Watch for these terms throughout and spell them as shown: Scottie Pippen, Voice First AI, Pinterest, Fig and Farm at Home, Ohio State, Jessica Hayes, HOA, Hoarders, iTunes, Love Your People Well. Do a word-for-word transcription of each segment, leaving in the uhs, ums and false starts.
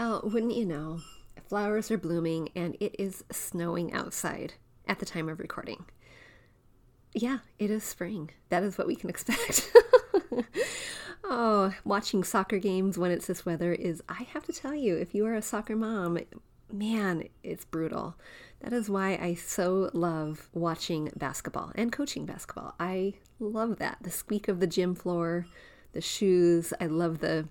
Well, wouldn't you know, flowers are blooming and it is snowing outside at the time of recording. Yeah, it is spring. That is what we can expect. Oh, watching soccer games when it's this weather is, I have to tell you, if you are a soccer mom, man, it's brutal. That is why I so love watching basketball and coaching basketball. I love that. The squeak of the gym floor, the shoes. I love the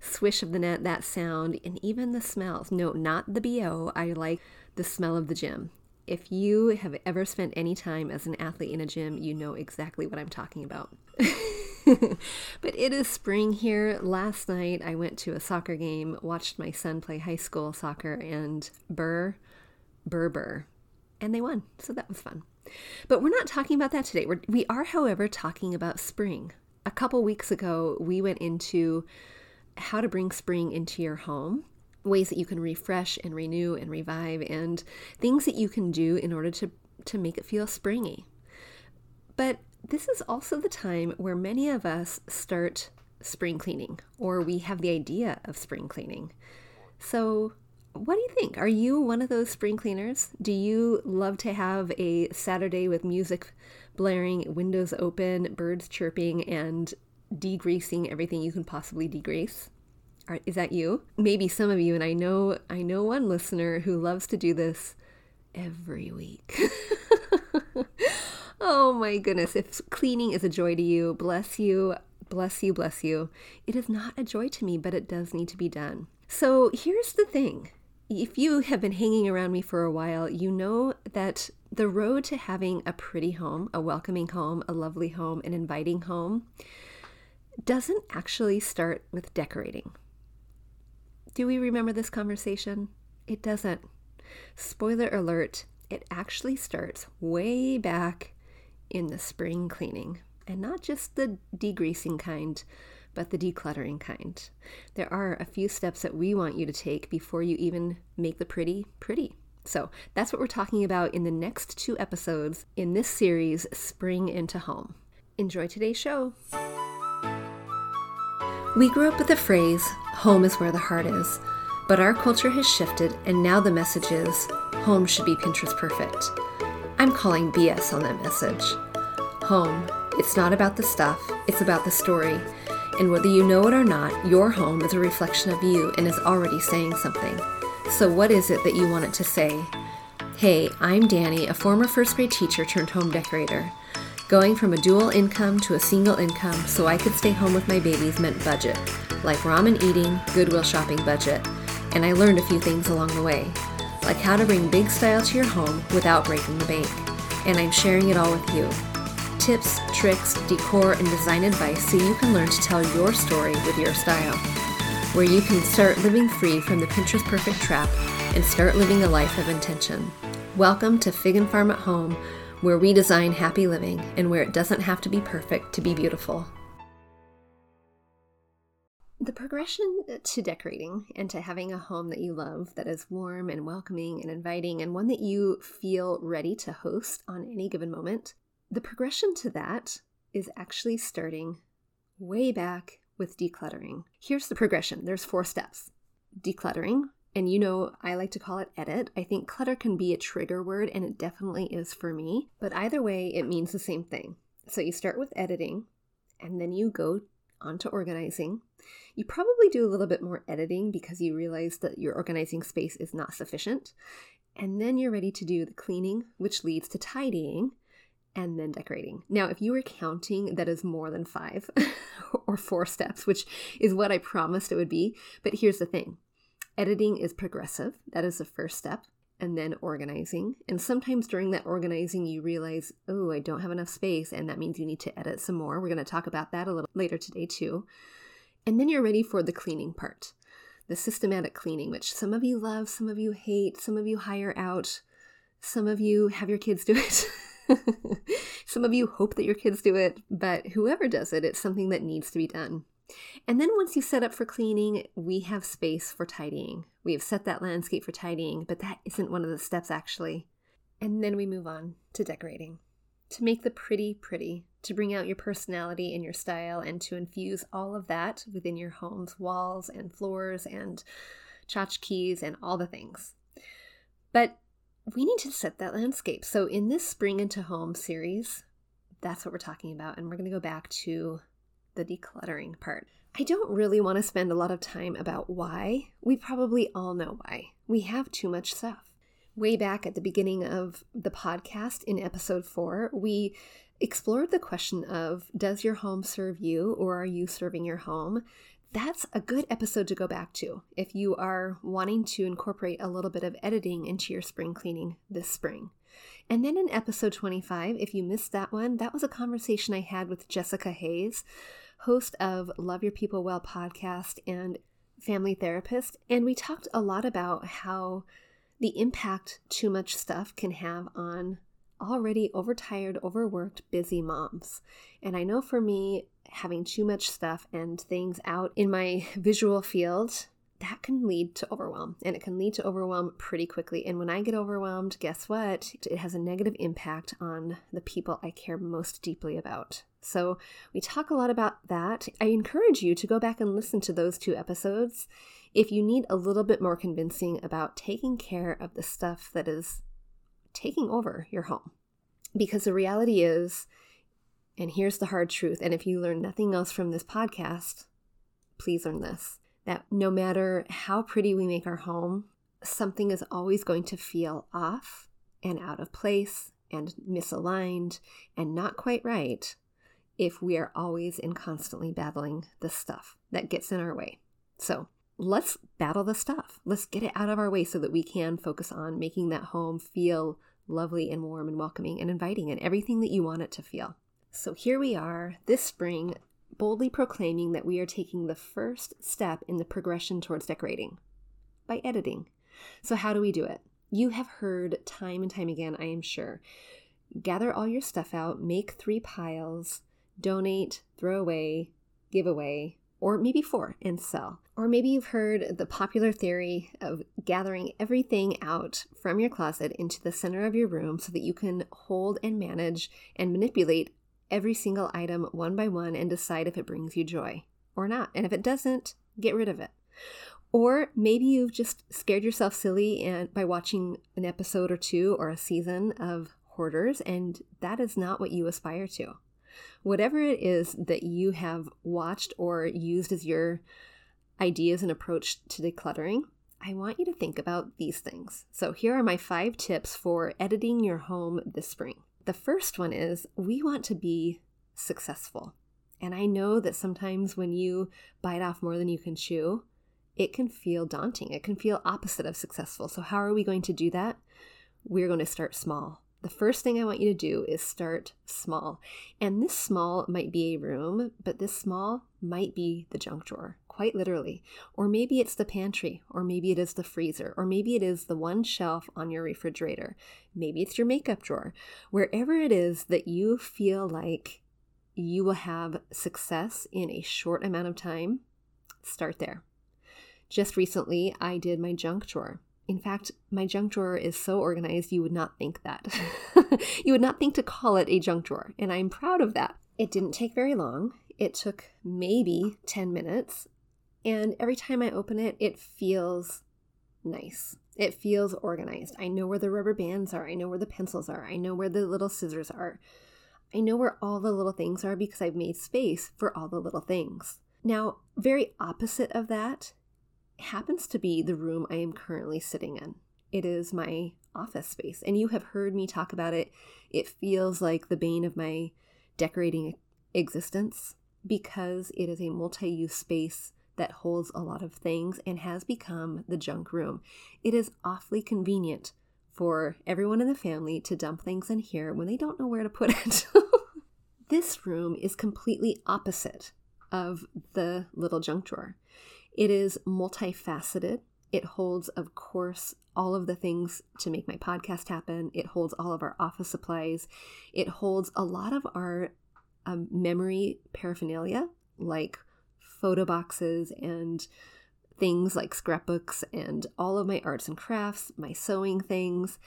swish of the net, that sound, and even the smells. No, not the B O. I like the smell of the gym. If you have ever spent any time as an athlete in a gym, you know exactly what I'm talking about. But it is spring here. Last night I went to a soccer game, watched my son play high school soccer, and burr, burr, burr. And they won, so that was fun. But we're not talking about that today. We're, we are, however, talking about spring. A couple weeks ago, we went into how to bring spring into your home, ways that you can refresh and renew and revive, and things that you can do in order to, to make it feel springy. But this is also the time where many of us start spring cleaning, or we have the idea of spring cleaning. So what do you think? Are you one of those spring cleaners? Do you love to have a Saturday with music blaring, windows open, birds chirping, and degreasing everything you can possibly degrease? Is that you? Maybe some of you, and I know I know one listener who loves to do this every week. Oh my goodness, if cleaning is a joy to you, bless you, bless you, bless you. It is not a joy to me, but it does need to be done. So here's the thing. If you have been hanging around me for a while, you know that the road to having a pretty home, a welcoming home, a lovely home, an inviting home, doesn't actually start with decorating. Do we remember this conversation? It doesn't. Spoiler alert, it actually starts way back in the spring cleaning, and not just the degreasing kind, but the decluttering kind. There are a few steps that we want you to take before you even make the pretty pretty. So that's what we're talking about in the next two episodes in this series, Spring into Home. Enjoy today's show. We grew up with the phrase, home is where the heart is, but our culture has shifted and now the message is, home should be Pinterest perfect. I'm calling B S on that message. Home, it's not about the stuff, it's about the story, and whether you know it or not, your home is a reflection of you and is already saying something. So what is it that you want it to say? Hey, I'm Danny, a former first grade teacher turned home decorator. Going from a dual income to a single income so I could stay home with my babies meant budget, like ramen eating, Goodwill shopping budget, and I learned a few things along the way, like how to bring big style to your home without breaking the bank, and I'm sharing it all with you. Tips, tricks, decor, and design advice so you can learn to tell your story with your style, where you can start living free from the Pinterest perfect trap and start living a life of intention. Welcome to Fig and Farm at Home, where we design happy living and where it doesn't have to be perfect to be beautiful. The progression to decorating and to having a home that you love, that is warm and welcoming and inviting and one that you feel ready to host on any given moment, the progression to that is actually starting way back with decluttering. Here's the progression. There's four steps. Decluttering. And you know, I like to call it edit. I think clutter can be a trigger word, and it definitely is for me. But either way, it means the same thing. So you start with editing, and then you go on to organizing. You probably do a little bit more editing because you realize that your organizing space is not sufficient. And then you're ready to do the cleaning, which leads to tidying, and then decorating. Now, if you were counting, that is more than five or four steps, which is what I promised it would be. But here's the thing. Editing is progressive. That is the first step. And then organizing. And sometimes during that organizing, you realize, oh, I don't have enough space. And that means you need to edit some more. We're going to talk about that a little later today too. And then you're ready for the cleaning part, the systematic cleaning, which some of you love, some of you hate, some of you hire out, some of you have your kids do it. Some of you hope that your kids do it, but whoever does it, it's something that needs to be done. And then once you set up for cleaning, we have space for tidying. We have set that landscape for tidying, but that isn't one of the steps actually. And then we move on to decorating, to make the pretty pretty, to bring out your personality and your style and to infuse all of that within your home's walls and floors and tchotchkes, and all the things. But we need to set that landscape. So in this Spring into Home series, that's what we're talking about. And we're going to go back to the decluttering part. I don't really want to spend a lot of time about why. We probably all know why. We have too much stuff. Way back at the beginning of the podcast in episode four, we explored the question of, does your home serve you, or are you serving your home? That's a good episode to go back to if you are wanting to incorporate a little bit of editing into your spring cleaning this spring. And then in episode twenty-five, if you missed that one, that was a conversation I had with Jessica Hayes, host of Love Your People Well podcast and family therapist. And we talked a lot about how the impact too much stuff can have on already overtired, overworked, busy moms. And I know for me, having too much stuff and things out in my visual field, that can lead to overwhelm, and it can lead to overwhelm pretty quickly. And when I get overwhelmed, guess what? It has a negative impact on the people I care most deeply about. So we talk a lot about that. I encourage you to go back and listen to those two episodes if you need a little bit more convincing about taking care of the stuff that is taking over your home. Because the reality is, and here's the hard truth, and if you learn nothing else from this podcast, please learn this, that no matter how pretty we make our home, something is always going to feel off and out of place and misaligned and not quite right if we are always and constantly battling the stuff that gets in our way. So let's battle the stuff. Let's get it out of our way so that we can focus on making that home feel lovely and warm and welcoming and inviting and everything that you want it to feel. So here we are this spring, boldly proclaiming that we are taking the first step in the progression towards decorating by editing. So how do we do it? You have heard time and time again, I am sure. Gather all your stuff out, make three piles, donate, throw away, give away, or maybe four, and sell. Or maybe you've heard the popular theory of gathering everything out from your closet into the center of your room so that you can hold and manage and manipulate every single item one by one and decide if it brings you joy or not. And if it doesn't, get rid of it. Or maybe you've just scared yourself silly and by watching an episode or two or a season of Hoarders, and that is not what you aspire to. Whatever it is that you have watched or used as your ideas and approach to decluttering, I want you to think about these things. So here are my five tips for editing your home this spring. The first one is, we want to be successful. And I know that sometimes when you bite off more than you can chew, it can feel daunting. It can feel opposite of successful. So how are we going to do that? We're going to start small. The first thing I want you to do is start small. And this small might be a room, but this small might be the junk drawer, quite literally. Or maybe it's the pantry, or maybe it is the freezer, or maybe it is the one shelf on your refrigerator. Maybe it's your makeup drawer. Wherever it is that you feel like you will have success in a short amount of time, start there. Just recently, I did my junk drawer. In fact, my junk drawer is so organized, you would not think that. You would not think to call it a junk drawer, and I'm proud of that. It didn't take very long. It took maybe ten minutes, and every time I open it, it feels nice. It feels organized. I know where the rubber bands are. I know where the pencils are. I know where the little scissors are. I know where all the little things are because I've made space for all the little things. Now, very opposite of that happens to be the room I am currently sitting in. It is my office space, and you have heard me talk about it. It feels like the bane of my decorating existence because it is a multi-use space that holds a lot of things and has become the junk room. It is awfully convenient for everyone in the family to dump things in here when they don't know where to put it. This room is completely opposite of the little junk drawer. It is multifaceted. It holds, of course, all of the things to make my podcast happen. It holds all of our office supplies. It holds a lot of our um, memory paraphernalia, like photo boxes and things like scrapbooks and all of my arts and crafts, my sewing things.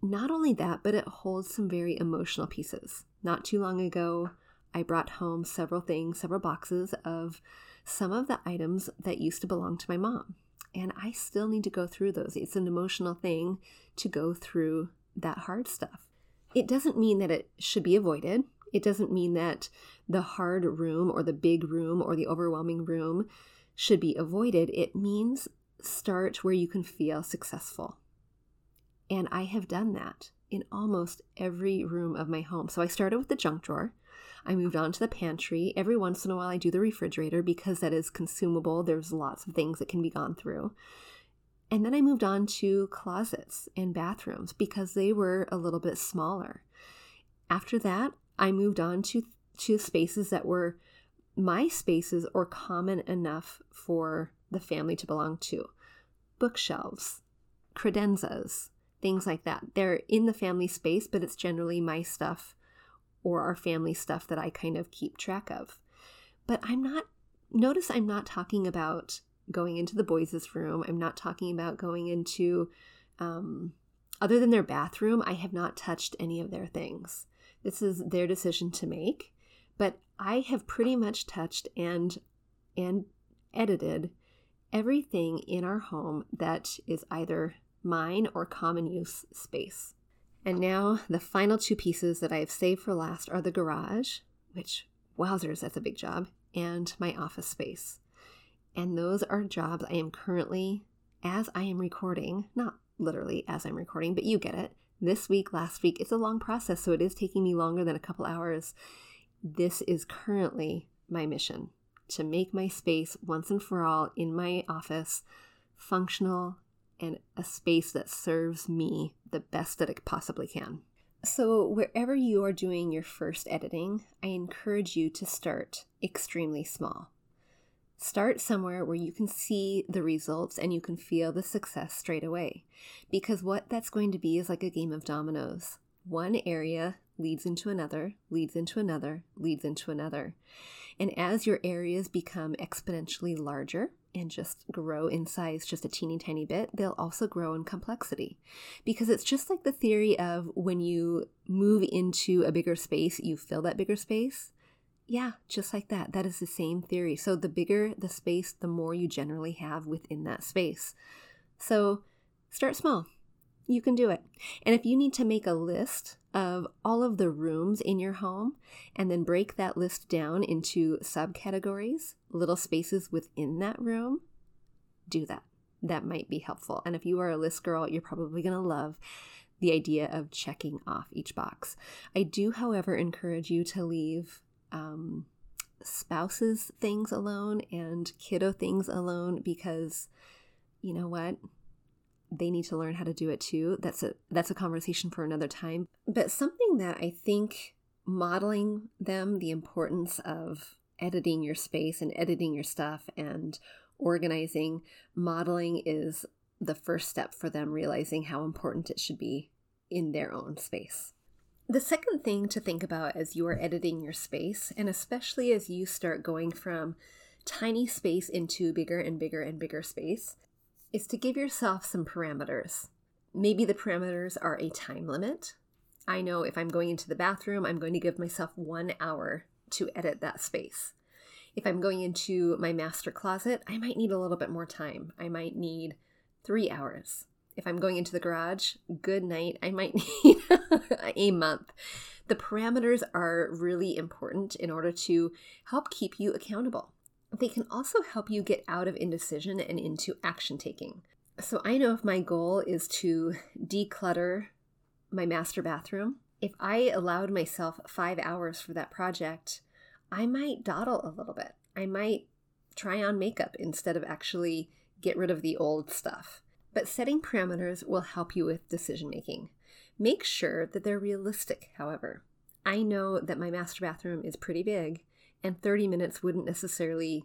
Not only that, but it holds some very emotional pieces. Not too long ago, I brought home several things, several boxes of some of the items that used to belong to my mom. And I still need to go through those. It's an emotional thing to go through that hard stuff. It doesn't mean that it should be avoided. It doesn't mean that the hard room or the big room or the overwhelming room should be avoided. It means start where you can feel successful. And I have done that in almost every room of my home. So I started with the junk drawer. I moved on to the pantry. Every once in a while I do the refrigerator because that is consumable. There's lots of things that can be gone through. And then I moved on to closets and bathrooms because they were a little bit smaller. After that, I moved on to, to spaces that were my spaces or common enough for the family to belong to. Bookshelves, credenzas, things like that. They're in the family space, but it's generally my stuff or our family stuff that I kind of keep track of. But I'm not, notice I'm not talking about going into the boys' room. I'm not talking about going into, um, other than their bathroom, I have not touched any of their things. This is their decision to make, but I have pretty much touched and and edited everything in our home that is either mine or common use space. And now the final two pieces that I have saved for last are the garage, which, wowzers, that's a big job, and my office space. And those are jobs I am currently, as I am recording, not literally as I'm recording, but you get it, this week, last week, it's a long process, so it is taking me longer than a couple hours. This is currently my mission, to make my space once and for all in my office functional and a space that serves me the best that it possibly can. So wherever you are doing your first editing, I encourage you to start extremely small. Start somewhere where you can see the results and you can feel the success straight away. Because what that's going to be is like a game of dominoes. One area leads into another, leads into another, leads into another. And as your areas become exponentially larger and just grow in size just a teeny tiny bit, they'll also grow in complexity. Because it's just like the theory of when you move into a bigger space, you fill that bigger space. Yeah, just like that. That is the same theory. So the bigger the space, the more you generally have within that space. So start small. You can do it. And if you need to make a list of all of the rooms in your home and then break that list down into subcategories, little spaces within that room, do that. That might be helpful. And if you are a list girl, you're probably going to love the idea of checking off each box. I do, however, encourage you to leave Um, spouses things alone and kiddo things alone, because you know what? They need to learn how to do it too. That's a that's a conversation for another time. But something that I think modeling them the importance of editing your space and editing your stuff and organizing, modeling is the first step for them realizing how important it should be in their own space. The second thing to think about as you are editing your space, and especially as you start going from tiny space into bigger and bigger and bigger space, is to give yourself some parameters. Maybe the parameters are a time limit. I know if I'm going into the bathroom, I'm going to give myself one hour to edit that space. If I'm going into my master closet, I might need a little bit more time. I might need three hours. If I'm going into the garage, good night, I might need a month. The parameters are really important in order to help keep you accountable. They can also help you get out of indecision and into action taking. So I know if my goal is to declutter my master bathroom, if I allowed myself five hours for that project, I might dawdle a little bit. I might try on makeup instead of actually get rid of the old stuff. But setting parameters will help you with decision making. Make sure that they're realistic, however. I know that my master bathroom is pretty big, and thirty minutes wouldn't necessarily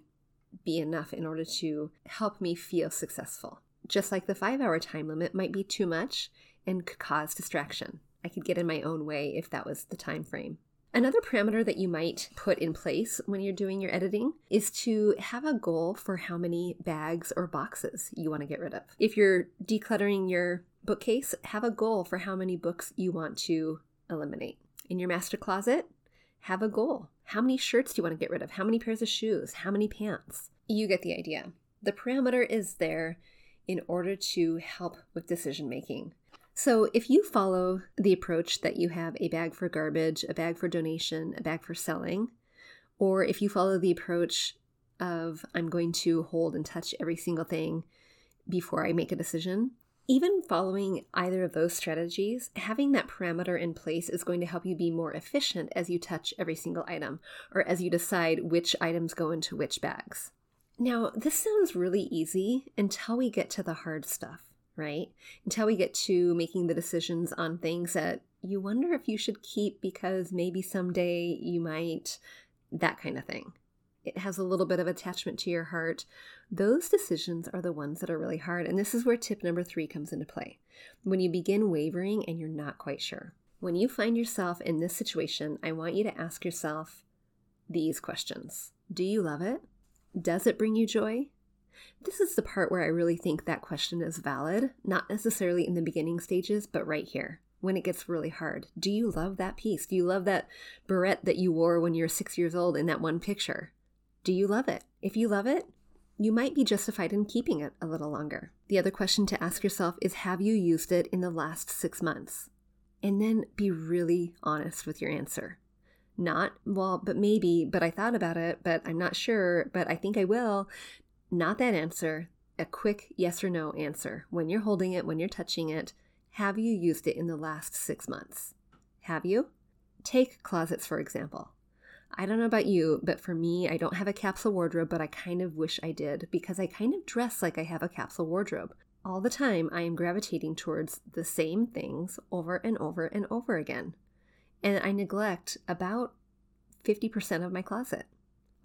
be enough in order to help me feel successful. Just like the five-hour time limit might be too much and could cause distraction. I could get in my own way if that was the time frame. Another parameter that you might put in place when you're doing your editing is to have a goal for how many bags or boxes you want to get rid of. If you're decluttering your bookcase, have a goal for how many books you want to eliminate. In your master closet, have a goal. How many shirts do you want to get rid of? How many pairs of shoes? How many pants? You get the idea. The parameter is there. in order to help with decision making. So if you follow the approach that you have a bag for garbage, a bag for donation, a bag for selling, or if you follow the approach of I'm going to hold and touch every single thing before I make a decision, even following either of those strategies, having that parameter in place is going to help you be more efficient as you touch every single item or as you decide which items go into which bags. Now, this sounds really easy until we get to the hard stuff, right? Until we get to making the decisions on things that you wonder if you should keep because maybe someday you might, that kind of thing. It has a little bit of attachment to your heart. Those decisions are the ones that are really hard. And this is where tip number three comes into play. When you begin wavering and you're not quite sure. When you find yourself in this situation, I want you to ask yourself these questions. Do you love it? Does it bring you joy? This is the part where I really think that question is valid, not necessarily in the beginning stages, but right here, when it gets really hard. Do you love that piece? Do you love that barrette that you wore when you were six years old in that one picture? Do you love it? If you love it, you might be justified in keeping it a little longer. The other question to ask yourself is, have you used it in the last six months? And then be really honest with your answer. Not, well, but maybe, but I thought about it, but I'm not sure, but I think I will. Not that answer, a quick yes or no answer. When you're holding it, when you're touching it, have you used it in the last six months? Have you? Take closets, for example. I don't know about you, but for me, I don't have a capsule wardrobe, but I kind of wish I did because I kind of dress like I have a capsule wardrobe. All the time, I am gravitating towards the same things over and over and over again. And I neglect about fifty percent of my closet.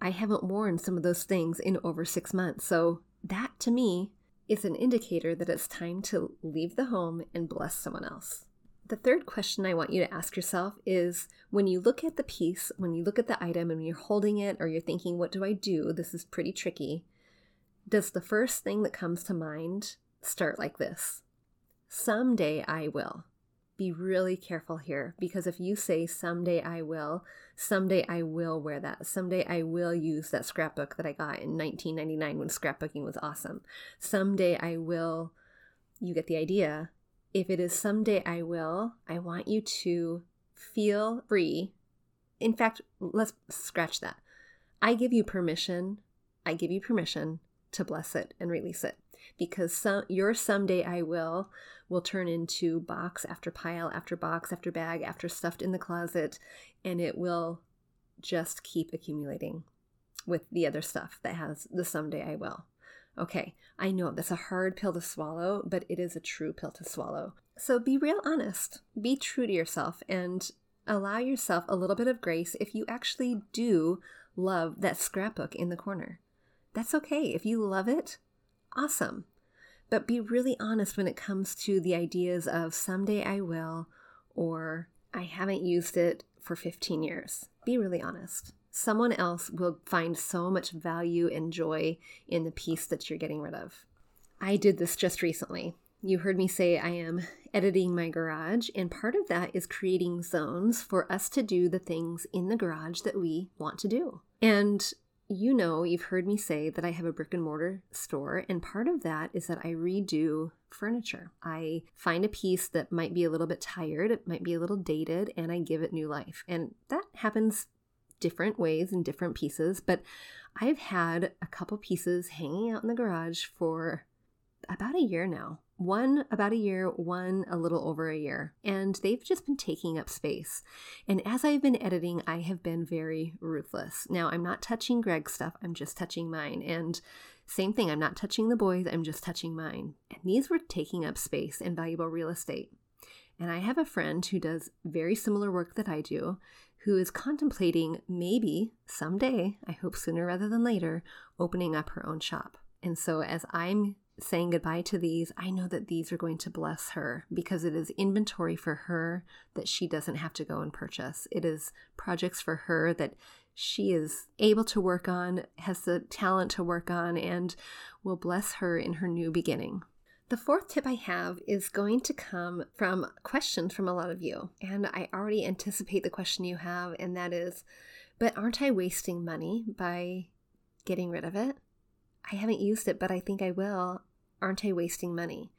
I haven't worn some of those things in over six months. So that, to me, is an indicator that it's time to leave the home and bless someone else. The third question I want you to ask yourself is, when you look at the piece, when you look at the item and you're holding it or you're thinking, what do I do? This is pretty tricky. Does the first thing that comes to mind start like this? Someday I will. Be really careful here, because if you say, someday I will, someday I will wear that, someday I will use that scrapbook that I got in nineteen ninety-nine when scrapbooking was awesome, someday I will, you get the idea. If it is someday I will, I want you to feel free. In fact, let's scratch that. I give you permission. I give you permission to bless it and release it. Because some, your someday I will will turn into box after pile after box after bag after stuffed in the closet. And it will just keep accumulating with the other stuff that has the someday I will. Okay, I know that's a hard pill to swallow, but it is a true pill to swallow. So be real honest, be true to yourself, and allow yourself a little bit of grace if you actually do love that scrapbook in the corner. That's okay. If you love it, awesome. But be really honest when it comes to the ideas of someday I will, or I haven't used it for fifteen years. Be really honest. Someone else will find so much value and joy in the piece that you're getting rid of. I did this just recently. You heard me say I am editing my garage, and part of that is creating zones for us to do the things in the garage that we want to do. And you know, you've heard me say that I have a brick and mortar store, and part of that is that I redo furniture. I find a piece that might be a little bit tired, it might be a little dated, and I give it new life. And that happens different ways and different pieces, but I've had a couple pieces hanging out in the garage for about a year now. One about a year, one a little over a year, and they've just been taking up space. And as I've been editing, I have been very ruthless. Now, I'm not touching Greg's stuff, I'm just touching mine. And same thing, I'm not touching the boys, I'm just touching mine. And these were taking up space and valuable real estate. And I have a friend who does very similar work that I do, who is contemplating maybe someday, I hope sooner rather than later, opening up her own shop. And so as I'm saying goodbye to these, I know that these are going to bless her because it is inventory for her that she doesn't have to go and purchase. It is projects for her that she is able to work on, has the talent to work on, and will bless her in her new beginning. The fourth tip I have is going to come from questions from a lot of you. And I already anticipate the question you have, and that is, but aren't I wasting money by getting rid of it? I haven't used it, but I think I will. aren't I wasting money?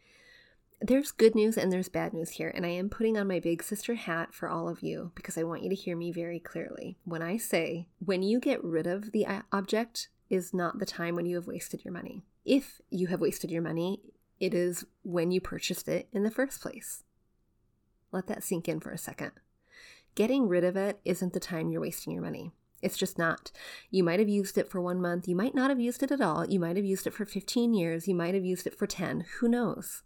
There's good news and there's bad news here, and I am putting on my big sister hat for all of you because I want you to hear me very clearly. When I say when you get rid of the object is not the time when you have wasted your money. If you have wasted your money, it is when you purchased it in the first place. Let that sink in for a second. Getting rid of it isn't the time you're wasting your money. It's just not. You might have used it for one month. You might not have used it at all. You might have used it for fifteen years. You might have used it for ten. Who knows?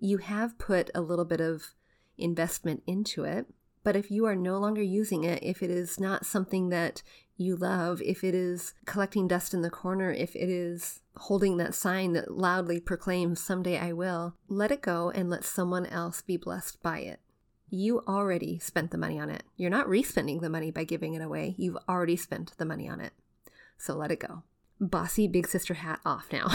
You have put a little bit of investment into it, but if you are no longer using it, if it is not something that you love, if it is collecting dust in the corner, if it is holding that sign that loudly proclaims, someday I will, let it go and let someone else be blessed by it. You already spent the money on it. You're not re-spending the money by giving it away. You've already spent the money on it. So let it go. Bossy big sister hat off now.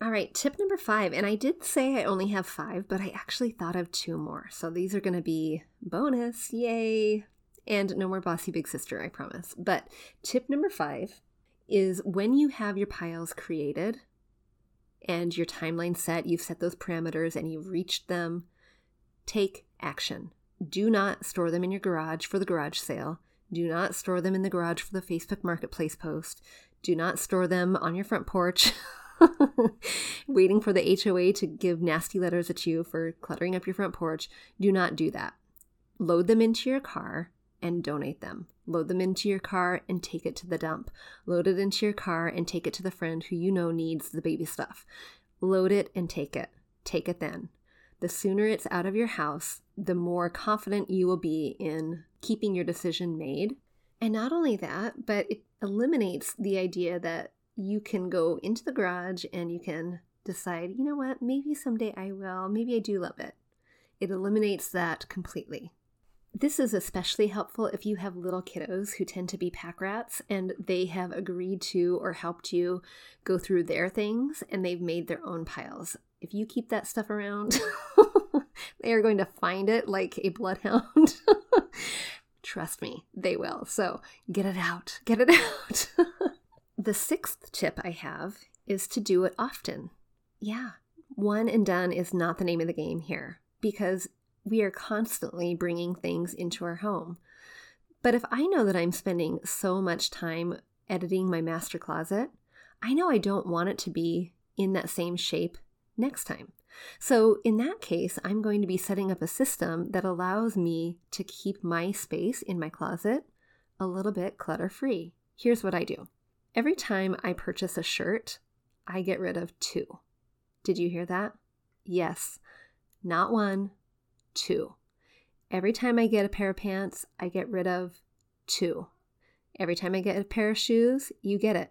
All right, tip number five, and I did say I only have five, but I actually thought of two more. So these are going to be bonus, yay, and no more bossy big sister, I promise. But tip number five is when you have your piles created and your timeline set, you've set those parameters and you've reached them, take action. Do not store them in your garage for the garage sale. Do not store them in the garage for the Facebook Marketplace post. Do not store them on your front porch. Waiting for the H O A to give nasty letters at you for cluttering up your front porch. Do not do that. Load them into your car and donate them. Load them into your car and take it to the dump. Load it into your car and take it to the friend who you know needs the baby stuff. Load it and take it. Take it then. The sooner it's out of your house, the more confident you will be in keeping your decision made. And not only that, but it eliminates the idea that you can go into the garage and you can decide, you know what, maybe someday I will, maybe I do love it. It eliminates that completely. This is especially helpful if you have little kiddos who tend to be pack rats and they have agreed to or helped you go through their things and they've made their own piles. If you keep that stuff around, they are going to find it like a bloodhound. Trust me, they will. So get it out, get it out. The sixth tip I have is to do it often. Yeah, one and done is not the name of the game here because we are constantly bringing things into our home. But if I know that I'm spending so much time editing my master closet, I know I don't want it to be in that same shape next time. So in that case, I'm going to be setting up a system that allows me to keep my space in my closet a little bit clutter-free. Here's what I do. Every time I purchase a shirt, I get rid of two. Did you hear that? Yes. Not one, two. Every time I get a pair of pants, I get rid of two. Every time I get a pair of shoes, you get it.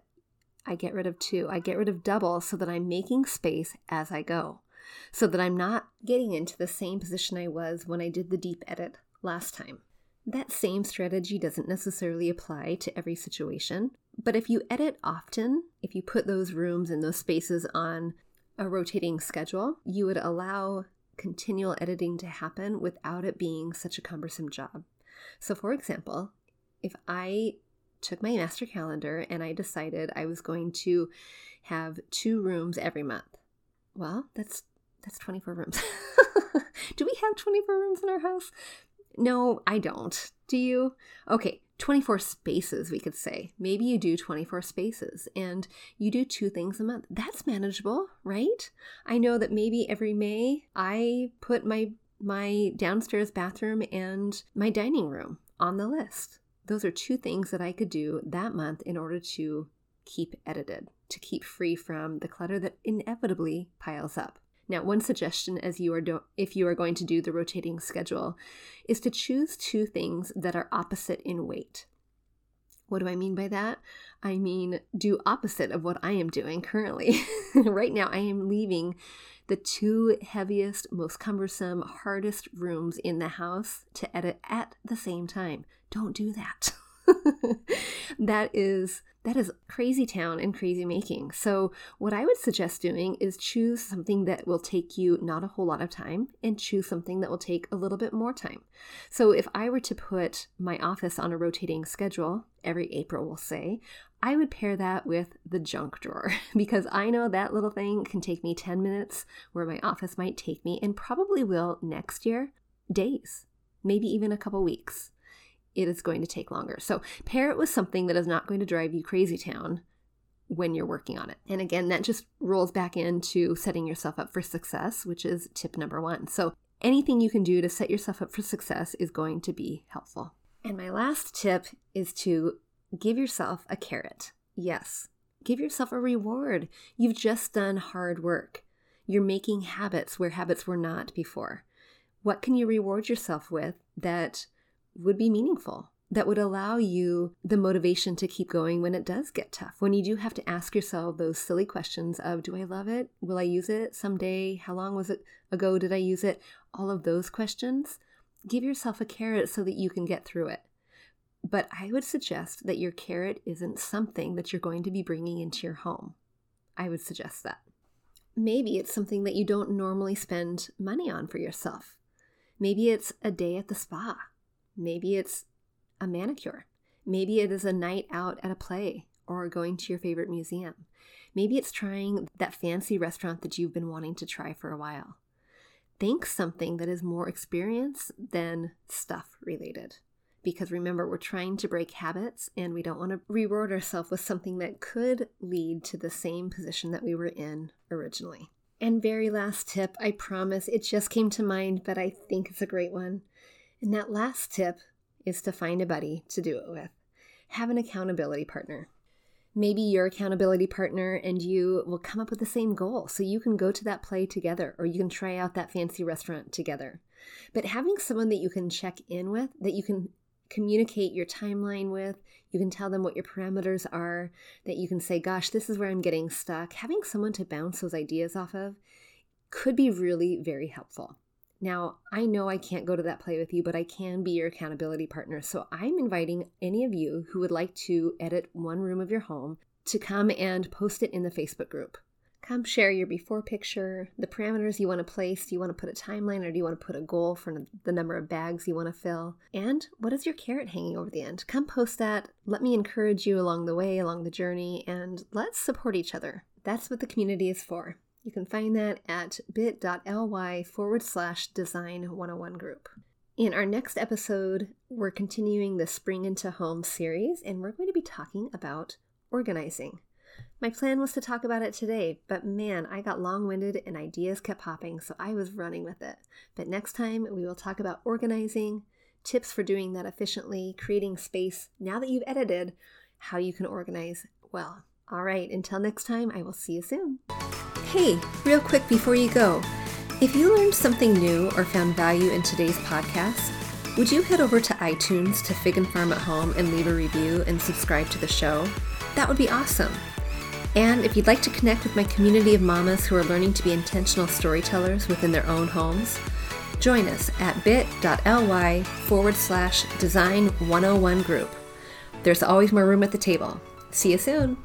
I get rid of two. I get rid of double so that I'm making space as I go, so that I'm not getting into the same position I was when I did the deep edit last time. That same strategy doesn't necessarily apply to every situation. But if you edit often, if you put those rooms and those spaces on a rotating schedule, you would allow continual editing to happen without it being such a cumbersome job. So for example, if I took my master calendar and I decided I was going to have two rooms every month, well, that's that's twenty-four rooms. Do we have twenty-four rooms in our house? No, I don't. Do you? Okay. twenty-four spaces, we could say. Maybe you do twenty-four spaces and you do two things a month. That's manageable, right? I know that maybe every May I put my my downstairs bathroom and my dining room on the list. Those are two things that I could do that month in order to keep edited, to keep free from the clutter that inevitably piles up. Now, one suggestion as you are do- if you are going to do the rotating schedule is to choose two things that are opposite in weight. What do I mean by that? I mean, do opposite of what I am doing currently. Right now, I am leaving the two heaviest, most cumbersome, hardest rooms in the house to edit at the same time. Don't do that. That is that is crazy town and crazy making. So what I would suggest doing is choose something that will take you not a whole lot of time and choose something that will take a little bit more time. So if I were to put my office on a rotating schedule every April, we'll say, I would pair that with the junk drawer, because I know that little thing can take me ten minutes where my office might take me, and probably will next year, days, maybe even a couple weeks. It is going to take longer. So pair it with something that is not going to drive you crazy town when you're working on it. And again, that just rolls back into setting yourself up for success, which is tip number one. So anything you can do to set yourself up for success is going to be helpful. And my last tip is to give yourself a carrot. Yes, give yourself a reward. You've just done hard work. You're making habits where habits were not before. What can you reward yourself with that would be meaningful, that would allow you the motivation to keep going when it does get tough, when you do have to ask yourself those silly questions of, do I love it? Will I use it someday? How long was it ago did I use it? All of those questions. Give yourself a carrot so that you can get through it. But I would suggest that your carrot isn't something that you're going to be bringing into your home. I would suggest that. Maybe it's something that you don't normally spend money on for yourself. Maybe it's a day at the spa. Maybe it's a manicure. Maybe it is a night out at a play or going to your favorite museum. Maybe it's trying that fancy restaurant that you've been wanting to try for a while. Think something that is more experience than stuff related. Because remember, we're trying to break habits, and we don't want to reward ourselves with something that could lead to the same position that we were in originally. And very last tip, I promise it just came to mind, but I think it's a great one. And that last tip is to find a buddy to do it with. Have an accountability partner. Maybe your accountability partner and you will come up with the same goal, so you can go to that play together, or you can try out that fancy restaurant together. But having someone that you can check in with, that you can communicate your timeline with, you can tell them what your parameters are, that you can say, gosh, this is where I'm getting stuck. Having someone to bounce those ideas off of could be really very helpful. Now, I know I can't go to that play with you, but I can be your accountability partner. So I'm inviting any of you who would like to edit one room of your home to come and post it in the Facebook group. Come share your before picture, the parameters you want to place. Do you want to put a timeline, or do you want to put a goal for the number of bags you want to fill? And what is your carrot hanging over the end? Come post that. Let me encourage you along the way, along the journey, and let's support each other. That's what the community is for. You can find that at bit.ly forward slash design 101 group. In our next episode, we're continuing the Spring into Home series, and we're going to be talking about organizing. My plan was to talk about it today, but man, I got long-winded and ideas kept popping, so I was running with it. But next time, we will talk about organizing, tips for doing that efficiently, creating space, now that you've edited, how you can organize well. All right, until next time, I will see you soon. Hey, real quick before you go, if you learned something new or found value in today's podcast, would you head over to iTunes to Fig and Farm at Home and leave a review and subscribe to the show? That would be awesome. And if you'd like to connect with my community of mamas who are learning to be intentional storytellers within their own homes, join us at bit.ly forward slash design 101 group. There's always more room at the table. See you soon.